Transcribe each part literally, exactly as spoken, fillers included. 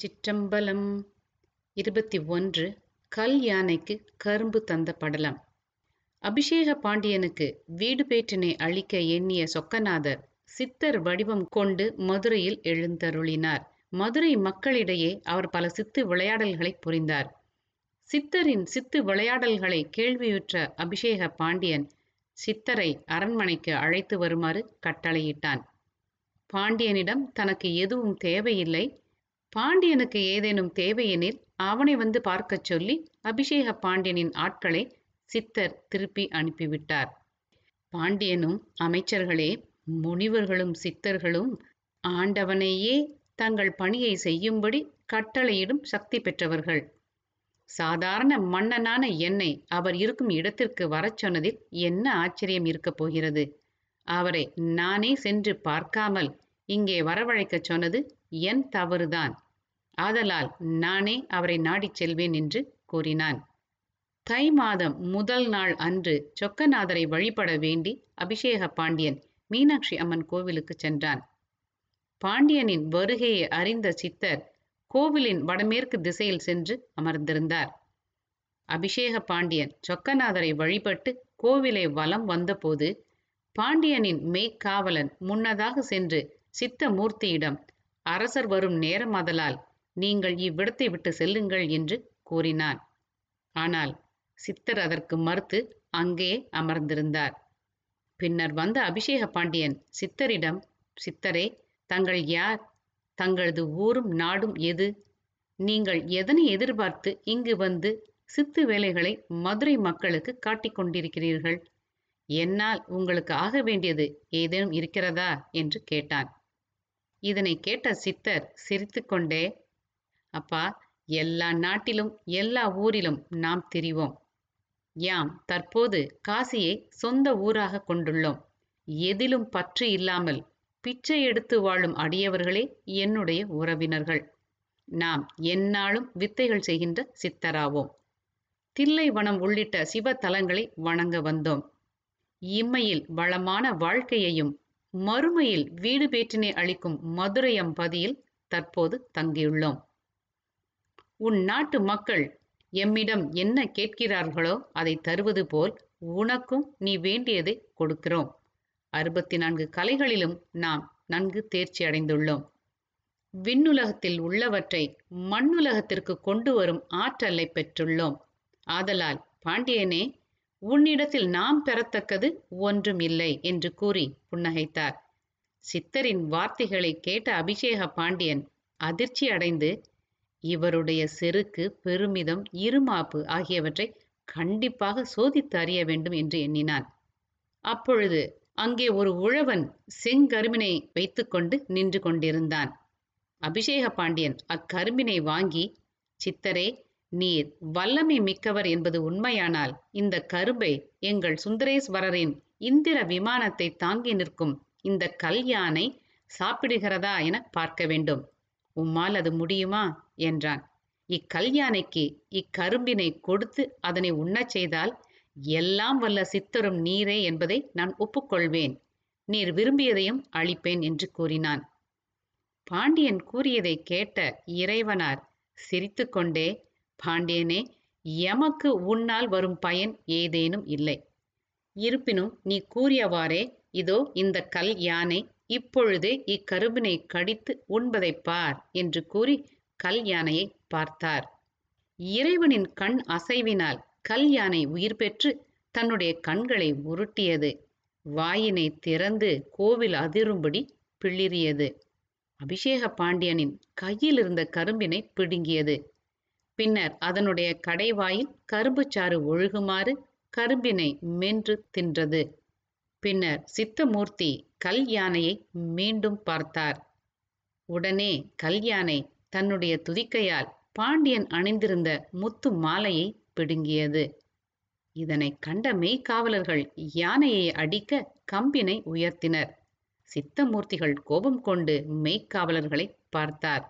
திருச்சிற்றம்பலம். இருபத்தி ஒன்று. கல் யானைக்கு கரும்பு தந்த படலம். அபிஷேக பாண்டியனுக்கு வீடு பேற்றினை அளிக்க எண்ணிய சொக்கநாதர் சித்தர் வடிவம் கொண்டு மதுரையில் எழுந்தருளினார். மதுரை மக்களிடையே அவர் பல சித்து விளையாடல்களை புரிந்தார். சித்தரின் சித்து விளையாடல்களை கேள்வியுற்ற அபிஷேக பாண்டியன் சித்தரை அரண்மனைக்கு அழைத்து வருமாறு கட்டளையிட்டான். பாண்டியனிடம் தனக்கு எதுவும் தேவையில்லை, பாண்டியனுக்கு ஏதேனும் தேவையெனில் அவனை வந்து பார்க்கச் சொல்லி அபிஷேக பாண்டியனின் ஆட்களை சித்தர் திருப்பி அனுப்பிவிட்டார். பாண்டியனும் அமைச்சர்களே முனிவர்களும் சித்தர்களும் ஆண்டவனையே தங்கள் பணியை செய்யும்படி கட்டளையிடும் சக்தி பெற்றவர்கள். சாதாரண மன்னனான என்னை அவர் இருக்கும் இடத்திற்கு வரச் சொன்னதில் என்ன ஆச்சரியம் இருக்கப் போகிறது? அவரை நானே சென்று பார்க்காமல் இங்கே வரவழைக்க சொன்னது என் தவறுதான். ஆதலால் நானே அவரை நாடிச் செல்வேன் என்று கூறினான். தை மாதம் முதல் நாள் அன்று சொக்கநாதரை வழிபட வேண்டி அபிஷேக பாண்டியன் மீனாட்சி அம்மன் கோவிலுக்கு சென்றான். பாண்டியனின் வருகையை அறிந்த சித்தர் கோவிலின் வடமேற்கு திசையில் சென்று அமர்ந்திருந்தார். அபிஷேக பாண்டியன் சொக்கநாதரை வழிபட்டு கோவிலை வலம் வந்தபோது பாண்டியனின் மெய்க்காவலன் முன்னதாக சென்று சித்த மூர்த்தியிடம் அரசர் வரும் நேரமாதலால் நீங்கள் இவ்விடத்தை விட்டு செல்லுங்கள் என்று கூறினான். ஆனால் சித்தர் அதற்கு மறுத்து அங்கே அமர்ந்திருந்தார். பின்னர் வந்த அபிஷேக பாண்டியன் சித்தரிடம், சித்தரே, தங்கள் யார்? தங்களது ஊரும் நாடும் எது? நீங்கள் எதனை எதிர்பார்த்து இங்கு வந்து சித்து வேலைகளை மதுரை மக்களுக்கு காட்டிக்கொண்டிருக்கிறீர்கள்? என்னால் உங்களுக்கு ஆக வேண்டியது ஏதேனும் இருக்கிறதா என்று கேட்டான். இதனை கேட்ட சித்தர் சிரித்து கொண்டே, அப்பா, எல்லா நாட்டிலும் எல்லா ஊரிலும் நாம் திரிவோம். யாம் தற்போது காசியை சொந்த ஊராக கொண்டுள்ளோம். எதிலும் பற்று இல்லாமல் பிச்சை எடுத்து வாழும் அடியவர்களே என்னுடைய உறவினர்கள். நாம் எந்நாளும் வித்தைகள் செய்கின்ற சித்தராவோம். தில்லைவனம் உள்ளிட்ட சிவ தலங்களை வணங்க வந்தோம். இம்மையில் வளமான வாழ்க்கையையும் மறுமையில் வீடு பேற்றினை அளிக்கும் மதுரையம்பதியில் தற்போது தங்கியுள்ளோம். உன் நாட்டு மக்கள் எம்மிடம் என்ன கேட்கிறார்களோ அதை தருவது போல் உனக்கும் நீ வேண்டியதை கொடுக்கிறோம். அறுபத்தி நான்கு கலைகளிலும் நாம் நன்கு தேர்ச்சி அடைந்துள்ளோம். விண்ணுலகத்தில் உள்ளவற்றை மண்ணுலகத்திற்கு கொண்டு வரும் ஆற்றலை பெற்றுள்ளோம். ஆதலால் பாண்டியனே, உன்னிடத்தில் நாம் பெறத்தக்கது ஒன்றும் இல்லை என்று கூறி புன்னகைத்தார். சித்தரின் வார்த்தைகளை கேட்ட அபிஷேக பாண்டியன் அதிர்ச்சி அடைந்து இவருடைய செருக்கு, பெருமிதம், இருமாப்பு ஆகியவற்றை கண்டிப்பாக சோதித்து அறிய வேண்டும் என்று எண்ணினான். அப்பொழுது அங்கே ஒரு உழவன் செங்கரும்பினை வைத்து கொண்டு நின்று கொண்டிருந்தான். அபிஷேக பாண்டியன் அக்கரும்பினை வாங்கி, சித்தரே, நீர் வல்லமை மிக்கவர் என்பது உண்மையானால் இந்த கரும்பை எங்கள் சுந்தரேஸ்வரரின் இந்திர விமானத்தை தாங்கி நிற்கும் இந்த கல் யானை சாப்பிடுகிறதா என பார்க்க வேண்டும். உம்மால் அது முடியுமா என்றான். இக்கல் யானைக்கு இக்கரும்பினை கொடுத்து அதனை உண்ணச் செய்தால் எல்லாம் வல்ல சித்தரும் நீரே என்பதை நான் ஒப்புக்கொள்வேன். நீர் விரும்பியதையும் அளிப்பேன் என்று கூறினான். பாண்டியன் கூறியதை கேட்ட இறைவனார் சிரித்து கொண்டே, பாண்டியனே, எமக்கு உன்னால் வரும் பயன் ஏதேனும் இல்லை. இருப்பினும் நீ கூறியவாறே இதோ இந்த கல் யானை இப்பொழுதே இக்கரும்பினை கடித்து உண்பதை பார் என்று கூறி கல் யானையை பார்த்தார். இறைவனின் கண் அசைவினால் கல் யானை உயிர் பெற்று தன்னுடைய கண்களை உருட்டியது. வாயினை திறந்து கோவில் அதிரும்படி பிளிரியது. அபிஷேக பாண்டியனின் கையில் இருந்த கரும்பினை பிடுங்கியது. பின்னர் அதனுடைய கடைவாயில் கரும்புச்சாறு ஒழுகுமாறு கரும்பினை மென்று தின்றது. பின்னர் சித்தமூர்த்தி கல் யானையை மீண்டும் பார்த்தார். உடனே கல் யானை தன்னுடைய துதிக்கையால் பாண்டியன் அணிந்திருந்த முத்து மாலையை பிடுங்கியது. இதனை கண்ட மெய்காவலர்கள் யானையை அடிக்க கம்பினை உயர்த்தினர். சித்தமூர்த்திகள் கோபம் கொண்டு மெய்காவலர்களை பார்த்தார்.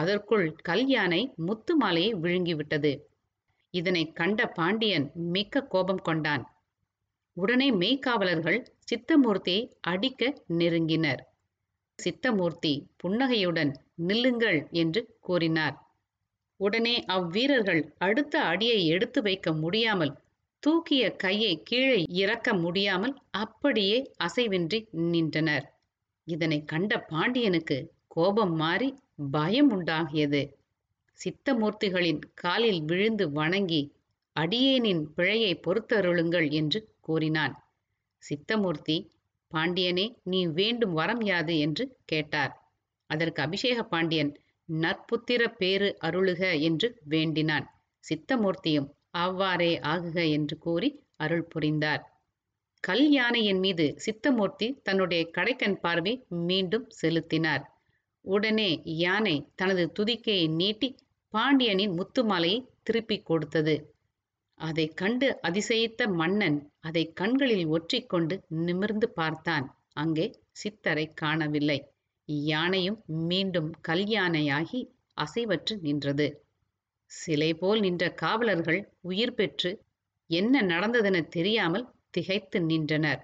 அதற்குள் கல் யானை முத்து மாலையை விழுங்கிவிட்டது. இதனை கண்ட பாண்டியன் மிக்க கோபம் கொண்டான். உடனே மெய்காவலர்கள் சித்தமூர்த்தியை அடிக்க நெருங்கினர். சித்தமூர்த்தி புன்னகையுடன் நில்லுங்கள் என்று கூறினார். உடனே அவ்வீரர்கள் அடுத்த அடியை எடுத்து வைக்க முடியாமல், தூக்கிய கையை கீழே இறக்க முடியாமல் அப்படியே அசைவின்றி நின்றனர். இதனை கண்ட பாண்டியனுக்கு கோபம் மாறி பயம் உண்டாகியது. சித்தமூர்த்திகளின் காலில் விழுந்து வணங்கி அடியேனின் பிழையை பொறுத்தருளுங்கள் என்று கூறினான். சித்தமூர்த்தி, பாண்டியனே, நீ வேண்டும் வரம் யாது என்று கேட்டார். அதற்கு அபிஷேக பாண்டியன் நற்புத்திர பேறு அருளுக என்று வேண்டினான். சித்தமூர்த்தியும் அவ்வாறே ஆகுக என்று கூறி அருள் புரிந்தார். கல் யானையின் மீது சித்தமூர்த்தி தன்னுடைய கடைக்கண் பார்வை மீண்டும் செலுத்தினார். உடனே யானை தனது துதிக்கையை நீட்டி பாண்டியனின் முத்துமாலையை திருப்பி கொடுத்தது. அதை கண்டு அதிசயித்த மன்னன் அதை கண்களில் ஒற்றிக்கொண்டு நிமிர்ந்து பார்த்தான். அங்கே சித்தரை காணவில்லை. யானையும் மீண்டும் கல்யானையாகி அசைவற்று நின்றது. சிலை போல் நின்ற காவலர்கள் உயிர் பெற்று என்ன நடந்ததென தெரியாமல் திகைத்து நின்றனர்.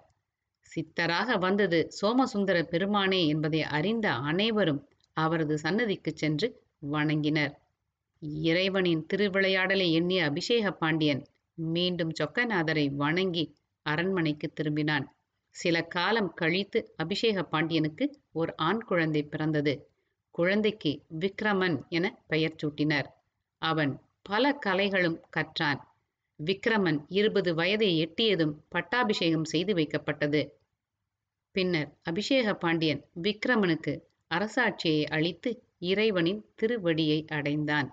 சித்தராக வந்தது சோமசுந்தர பெருமானே என்பதை அறிந்த அனைவரும் அவரது சன்னதிக்கு சென்று வணங்கினர். இறைவனின் திருவிளையாடலை எண்ணிய அபிஷேக பாண்டியன் மீண்டும் சொக்கநாதரை வணங்கி அரண்மனைக்கு திரும்பினான். சில காலம் கழித்து அபிஷேக பாண்டியனுக்கு ஒரு ஆண் குழந்தை பிறந்தது. குழந்தைக்கு விக்ரமன் என பெயர் சூட்டினர். அவன் பல கலைகளும் கற்றான். விக்ரமன் இருபது வயதை எட்டியதும் பட்டாபிஷேகம் செய்து வைக்கப்பட்டது. பின்னர் அபிஷேக பாண்டியன் விக்ரமனுக்கு அரசாட்சியை அளித்து இறைவனின் திருவடியை அடைந்தான்.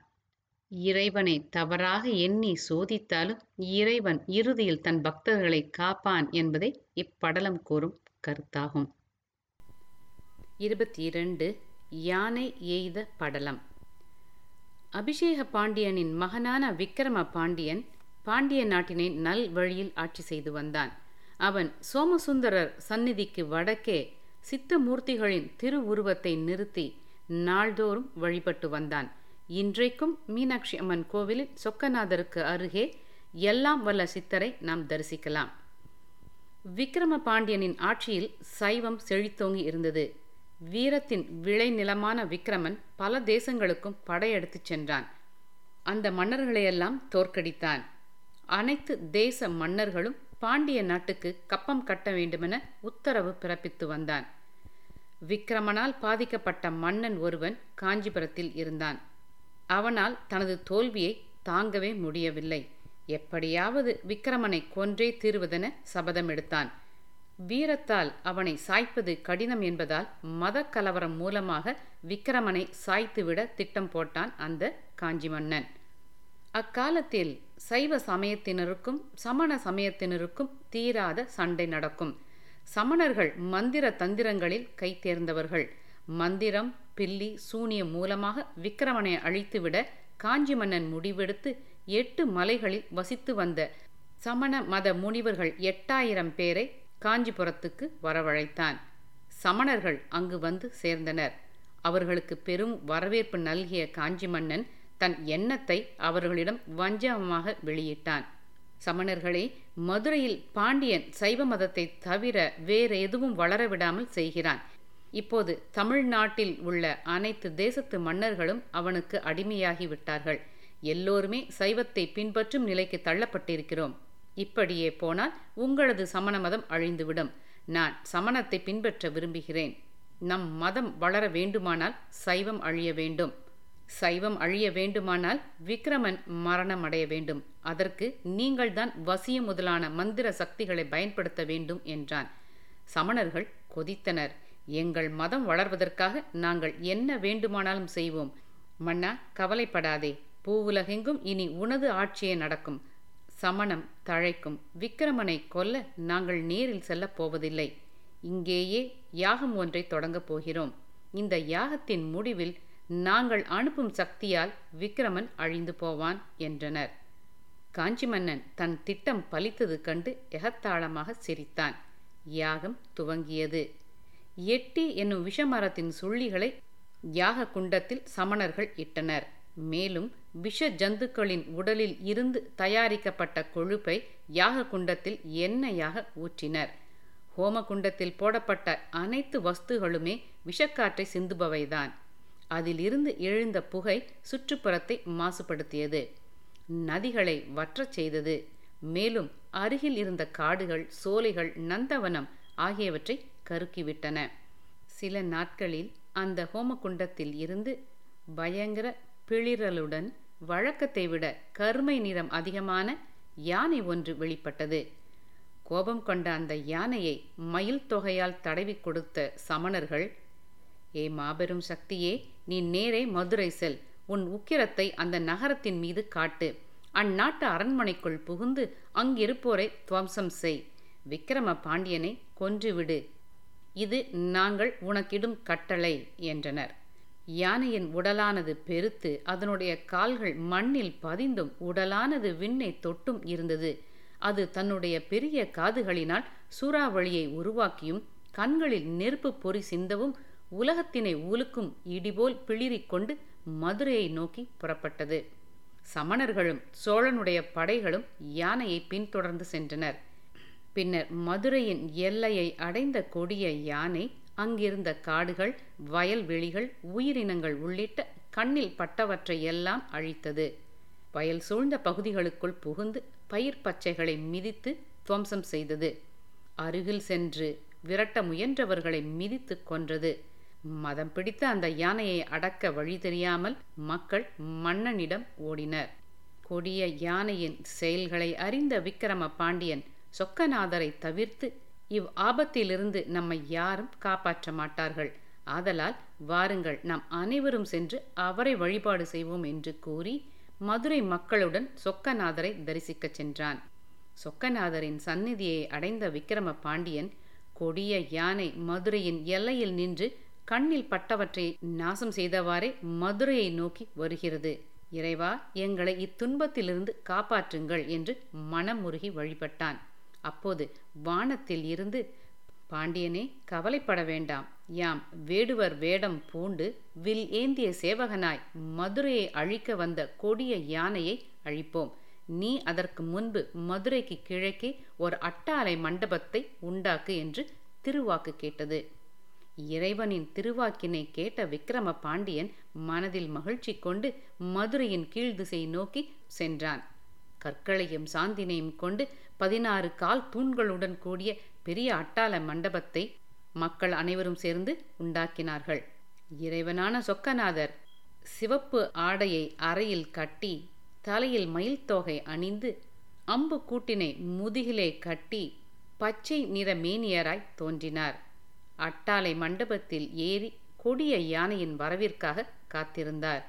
இறைவனை தவறாக எண்ணி சோதித்தாலும் இறைவன் இறுதியில் தன் பக்தர்களை காப்பான் என்பதை இப்படலம் கூறும் கருத்தாகும். இருபத்தி இரண்டு. யானை எய்த படலம். அபிஷேக பாண்டியனின் மகனான விக்ரம பாண்டியன் பாண்டிய நாட்டினை நல் வழியில் ஆட்சி செய்து வந்தான். அவன் சோமசுந்தரர் சந்நிதிக்கு வடக்கே சித்தமூர்த்திகளின் திருவுருவத்தை நிறுத்தி நாள்தோறும் வழிபட்டு வந்தான். இன்றைக்கும் மீனாட்சி அம்மன் கோவிலில் சொக்கநாதருக்கு அருகே எல்லாம் வல்ல சித்தரை நாம் தரிசிக்கலாம். விக்ரம பாண்டியனின் ஆட்சியில் சைவம் செழித்தோங்கி இருந்தது. வீரத்தின் விளைநிலமான விக்ரமன் பல தேசங்களுக்கும் படையெடுத்து சென்றான். அந்த மன்னர்களையெல்லாம் தோற்கடித்தான். அனைத்து தேச மன்னர்களும் பாண்டிய நாட்டுக்கு கப்பம் கட்ட வேண்டுமென உத்தரவு பிறப்பித்து வந்தான். விக்ரமனால் பாதிக்கப்பட்ட மன்னன் ஒருவன் காஞ்சிபுரத்தில் இருந்தான். அவனால் தனது தோல்வியை தாங்கவே முடியவில்லை. எப்படியாவது விக்ரமனை கொன்றே தீர்வதென சபதம் எடுத்தான். வீரத்தால் அவனை சாய்ப்பது கடினம் என்பதால் மத கலவரம் மூலமாக விக்ரமனை சாய்த்துவிட திட்டம் போட்டான் அந்த காஞ்சி மன்னன். அக்காலத்தில் சைவ சமயத்தினருக்கும் சமண சமயத்தினருக்கும் தீராத சண்டை நடக்கும். சமணர்கள் மந்திர தந்திரங்களில் கை தேர்ந்தவர்கள். மந்திரம், பில்லி, சூனியம் மூலமாக விக்ரமனை அழித்துவிட காஞ்சி மன்னன் முடிவெடுத்து எட்டு மலைகளில் வசித்து வந்த சமண மத முனிவர்கள் எட்டாயிரம் பேரை காஞ்சிபுரத்துக்கு வரவழைத்தான். சமணர்கள் அங்கு வந்து சேர்ந்தனர். அவர்களுக்கு பெரும் வரவேற்பு நல்கிய காஞ்சி மன்னன் தன் எண்ணத்தை அவர்களிடம் வஞ்சகமாக வெளியிட்டான். சமணர்களே, மதுரையில் பாண்டியன் சைவ மதத்தை தவிர வேறு எதுவும் வளரவிடாமல் செய்கிறான். இப்போது தமிழ்நாட்டில் உள்ள அனைத்து தேசத்து மன்னர்களும் அவனுக்கு அடிமையாகிவிட்டார்கள். எல்லோருமே சைவத்தை பின்பற்றும் நிலைக்கு தள்ளப்பட்டிருக்கிறோம். இப்படியே போனால் உங்களது சமண மதம் அழிந்துவிடும். நான் சமணத்தை பின்பற்ற விரும்புகிறேன். நம் மதம் வளர வேண்டுமானால் சைவம் அழிய வேண்டும். சைவம் அழிய வேண்டுமானால் விக்ரமன் மரணம் அடைய வேண்டும். அதற்கு நீங்கள்தான் வசிய முதலான மந்திர சக்திகளை பயன்படுத்த வேண்டும் என்றான். சமணர்கள் கொதித்தனர். எங்கள் மதம் வளர்வதற்காக நாங்கள் என்ன வேண்டுமானாலும் செய்வோம். மன்னா, கவலைப்படாதே. பூவுலகெங்கும் இனி உனது ஆட்சியே நடக்கும். சமணம் தழைக்கும். விக்ரமனை கொல்ல நாங்கள் நேரில் செல்லப் போவதில்லை. இங்கேயே யாகம் ஒன்றை தொடங்கப் போகிறோம். இந்த யாகத்தின் முடிவில் நாங்கள் அனுப்பும் சக்தியால் விக்ரமன் அழிந்து போவான் என்றனர். காஞ்சி மன்னன் தன் திட்டம் பலித்தது கண்டு எகத்தாளமாக சிரித்தான். யாகம் துவங்கியது. எட்டி என்னும் விஷமரத்தின் சுள்ளிகளை யாக குண்டத்தில் சமணர்கள் இட்டனர். மேலும் விஷ ஜந்துக்களின் உடலில் இருந்து தயாரிக்கப்பட்ட கொழுப்பை யாக குண்டத்தில் எண்ணெயாக ஊற்றினர். ஹோமகுண்டத்தில் போடப்பட்ட அனைத்து வஸ்துகளுமே விஷக்காற்றை சிந்துபவைதான். அதிலிருந்து எழுந்த புகை சுற்றுப்புறத்தை மாசுபடுத்தியது, நதிகளை வற்றச் செய்தது. மேலும் அருகில் இருந்த காடுகள், சோலைகள், நந்தவனம் ஆகியவற்றை கருக்கிவிட்டன. சில நாட்களில் அந்த ஹோமகுண்டத்தில் இருந்து பயங்கர பிளிரலுடன் வழக்கத்தை விட கருமை நிறம் அதிகமான யானை ஒன்று வெளிப்பட்டது. கோபம் கொண்ட அந்த யானையை மயில் தொகையால் தடவி கொடுத்த சமணர்கள், "ஏ மாபெரும் சக்தியே, நீ நேரே மதுரை செல். உன் உக்கிரத்தை அந்த நகரத்தின் மீது காட்டு. அந்நாட்டு அரண்மனைக்குள் புகுந்து அங்கிருப்போரை துவம்சம் செய். விக்கிரம பாண்டியனை கொன்றுவிடு. இது நாங்கள் உனக்கிடும் கட்டளை" என்றனர். யானையின் உடலானது பெருத்து அதனுடைய கால்கள் மண்ணில் பதிந்தும் உடலானது விண்ணை தொட்டும் இருந்தது. அது தன்னுடைய பெரிய காதுகளினால் சூறாவளியை உருவாக்கியும் கண்களில் நெருப்பு பொறி சிந்தவும் உலகத்தினை உலுக்கும் இடிபோல் பிளிரிக்கொண்டு மதுரையை நோக்கி புறப்பட்டது. சமணர்களும் சோழனுடைய படைகளும் யானையை பின்தொடர்ந்து சென்றனர். பின்னர் மதுரையின் எல்லையை அடைந்த கொடிய யானை அங்கிருந்த காடுகள், வயல்வெளிகள், உயிரினங்கள் உள்ளிட்ட கண்ணில் பட்டவற்றை எல்லாம் அழித்தது. வயல் சூழ்ந்த பகுதிகளுக்குள் புகுந்து பயிர் பச்சைகளை மிதித்து துவம்சம் செய்தது. அருகில் சென்று விரட்ட முயன்றவர்களை மிதித்து கொன்றது. மதம் பிடித்த அந்த யானையை அடக்க வழி தெரியாமல் மக்கள் மன்னனிடம் ஓடினர். கொடிய யானையின் செயல்களை அறிந்த விக்கிரம பாண்டியன் சொக்கநாதரை தவிர்த்து, "இவ் ஆபத்திலிருந்து நம்மை யாரும் காப்பாற்ற மாட்டார்கள். ஆதலால் வாருங்கள், நாம் அனைவரும் சென்று அவரை வழிபாடு செய்வோம்" என்று கூறி மதுரை மக்களுடன் சொக்கநாதரை தரிசிக்கச் சென்றான். சொக்கநாதரின் சந்நிதியை அடைந்த விக்கிரம பாண்டியன், கொடிய யானை மதுரையின் எல்லையில் நின்று கண்ணில் பட்டவற்றை நாசம் செய்தவாறே மதுரையை நோக்கி வருகிறது. "இறைவா, எங்களை இத்துன்பத்திலிருந்து காப்பாற்றுங்கள்" என்று மனமுருகி வழிபட்டான். அப்போது வானத்தில் இருந்து, "பாண்டியனே, கவலைப்பட வேண்டாம். யாம் வேடுவர் வேடம் பூண்டு வில் ஏந்திய சேவகனாய் மதுரையை அழிக்க வந்த கொடிய யானையை அழிப்போம். நீ அதற்கு முன்பு மதுரைக்கு கிழக்கே ஒரு அட்டாலை மண்டபத்தை உண்டாக்கு" என்று திருவாக்கு கேட்டது. இறைவனின் திருவாக்கினை கேட்ட விக்கிரம பாண்டியன் மனதில் மகிழ்ச்சி கொண்டு மதுரையின் கீழ் திசை நோக்கி சென்றான். கற்களையும் சாந்தினையும் கொண்டு பதினாறு கால் தூண்களுடன் கூடிய பெரிய அட்டாள மண்டபத்தை மக்கள் அனைவரும் சேர்ந்து உண்டாக்கினார்கள். இறைவனான சொக்கநாதர் சிவப்பு ஆடையை அறையில் கட்டி, தலையில் மயில் தோகை அணிந்து, அம்பு கூட்டினை முதுகிலே கட்டி, பச்சை நிற மேனியராய் தோன்றினார். அட்டாலை மண்டபத்தில் ஏறி கொடிய யானையின் வரவிற்காக காத்திருந்தார்.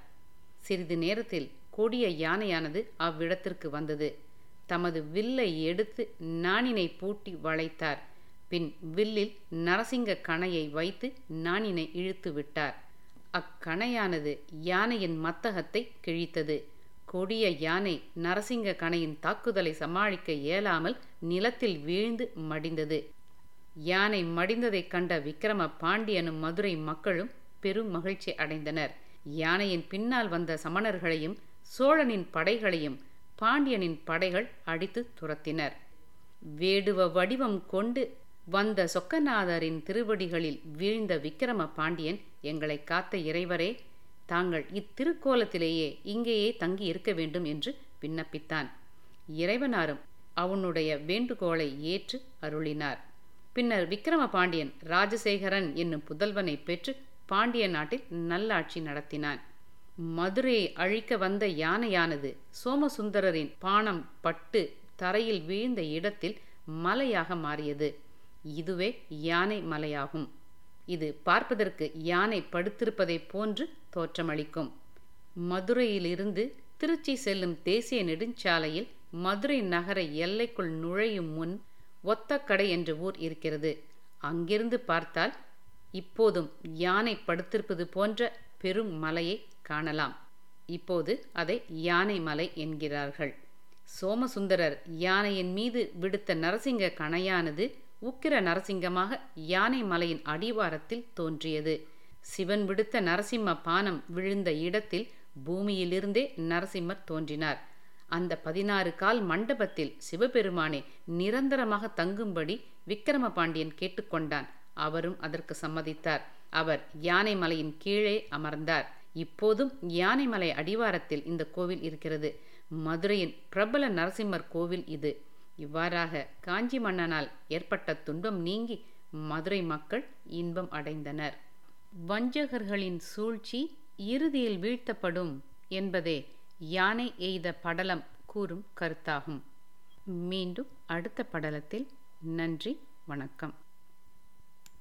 சிறிது நேரத்தில் கொடிய யானையானது அவ்விடத்திற்கு வந்தது. தமது வில்லை எடுத்து நாணினை பூட்டி வளைத்தார். பின் வில்லில் நரசிங்க கணையை வைத்து நாணினை இழுத்து விட்டார். அக்கணையானது யானையின் மத்தகத்தை கிழித்தது. கொடிய யானை நரசிங்க கணையின் தாக்குதலை சமாளிக்க இயலாமல் நிலத்தில் வீழ்ந்து மடிந்தது. யானை மடிந்ததை கண்ட விக்கிரம பாண்டியனும் மதுரை மக்களும் பெரும் மகிழ்ச்சி அடைந்தனர். யானையின் பின்னால் வந்த சமணர்களையும் சோழனின் படைகளையும் பாண்டியனின் படைகள் அடித்து துரத்தினர். வேடுவ வடிவம் கொண்டு வந்த சொக்கநாதரின் திருவடிகளில் வீழ்ந்த விக்கிரம பாண்டியன், "எங்களை காத்த இறைவரே, தாங்கள் இத்திருக்கோலத்திலேயே இங்கேயே தங்கி இருக்க வேண்டும்" என்று விண்ணப்பித்தான். இறைவனாரும் அவனுடைய வேண்டுகோளை ஏற்று அருளினார். பின்னர் விக்கிரம பாண்டியன் ராஜசேகரன் என்னும் புதல்வனை பெற்று பாண்டிய நாட்டில் நல்லாட்சி நடத்தினான். மதுரையை அழிக்க வந்த யானையானது சோமசுந்தரரின் பாணம் பட்டு தரையில் வீழ்ந்த இடத்தில் மலையாக மாறியது. இதுவே யானை மலையாகும். இது பார்ப்பதற்கு யானை படுத்திருப்பதை போன்று தோற்றமளிக்கும். மதுரையிலிருந்து திருச்சி செல்லும் தேசிய நெடுஞ்சாலையில் மதுரை நகர எல்லைக்குள் நுழையும் முன் ஒத்தக்கடை என்ற ஊர் இருக்கிறது. அங்கிருந்து பார்த்தால் இப்போதும் யானை படுத்திருப்பது போன்ற பெரும் மலையை காணலாம். இப்போது அதை யானை மலை என்கிறார்கள். சோமசுந்தரர் யானையின் மீது விடுத்த நரசிங்க கணையானது உக்கிர நரசிங்கமாக யானை மலையின் அடிவாரத்தில் தோன்றியது. சிவன் விடுத்த நரசிம்ம பானம் விழுந்த இடத்தில் பூமியிலிருந்தே நரசிம்மர் தோன்றினார். அந்த பதினாறு கால் மண்டபத்தில் சிவபெருமானே நிரந்தரமாக தங்கும்படி விக்கிரம பாண்டியன் கேட்டுக்கொண்டான். அவரும் அதற்கு சம்மதித்தார். அவர் யானை மலையின் கீழே அமர்ந்தார். இப்போதும் யானைமலை அடிவாரத்தில் இந்த கோவில் இருக்கிறது. மதுரையின் பிரபல நரசிம்மர் கோவில் இது. இவ்வாறாக காஞ்சி மன்னனால் ஏற்பட்ட துன்பம் நீங்கி மதுரை மக்கள் இன்பம் அடைந்தனர். வஞ்சகர்களின் சூழ்ச்சி இறுதியில் வீழ்த்தப்படும் என்பதே யானை எய்த படலம் கூறும் கருத்தாகும். மீண்டும் அடுத்த படலத்தில். நன்றி, வணக்கம்.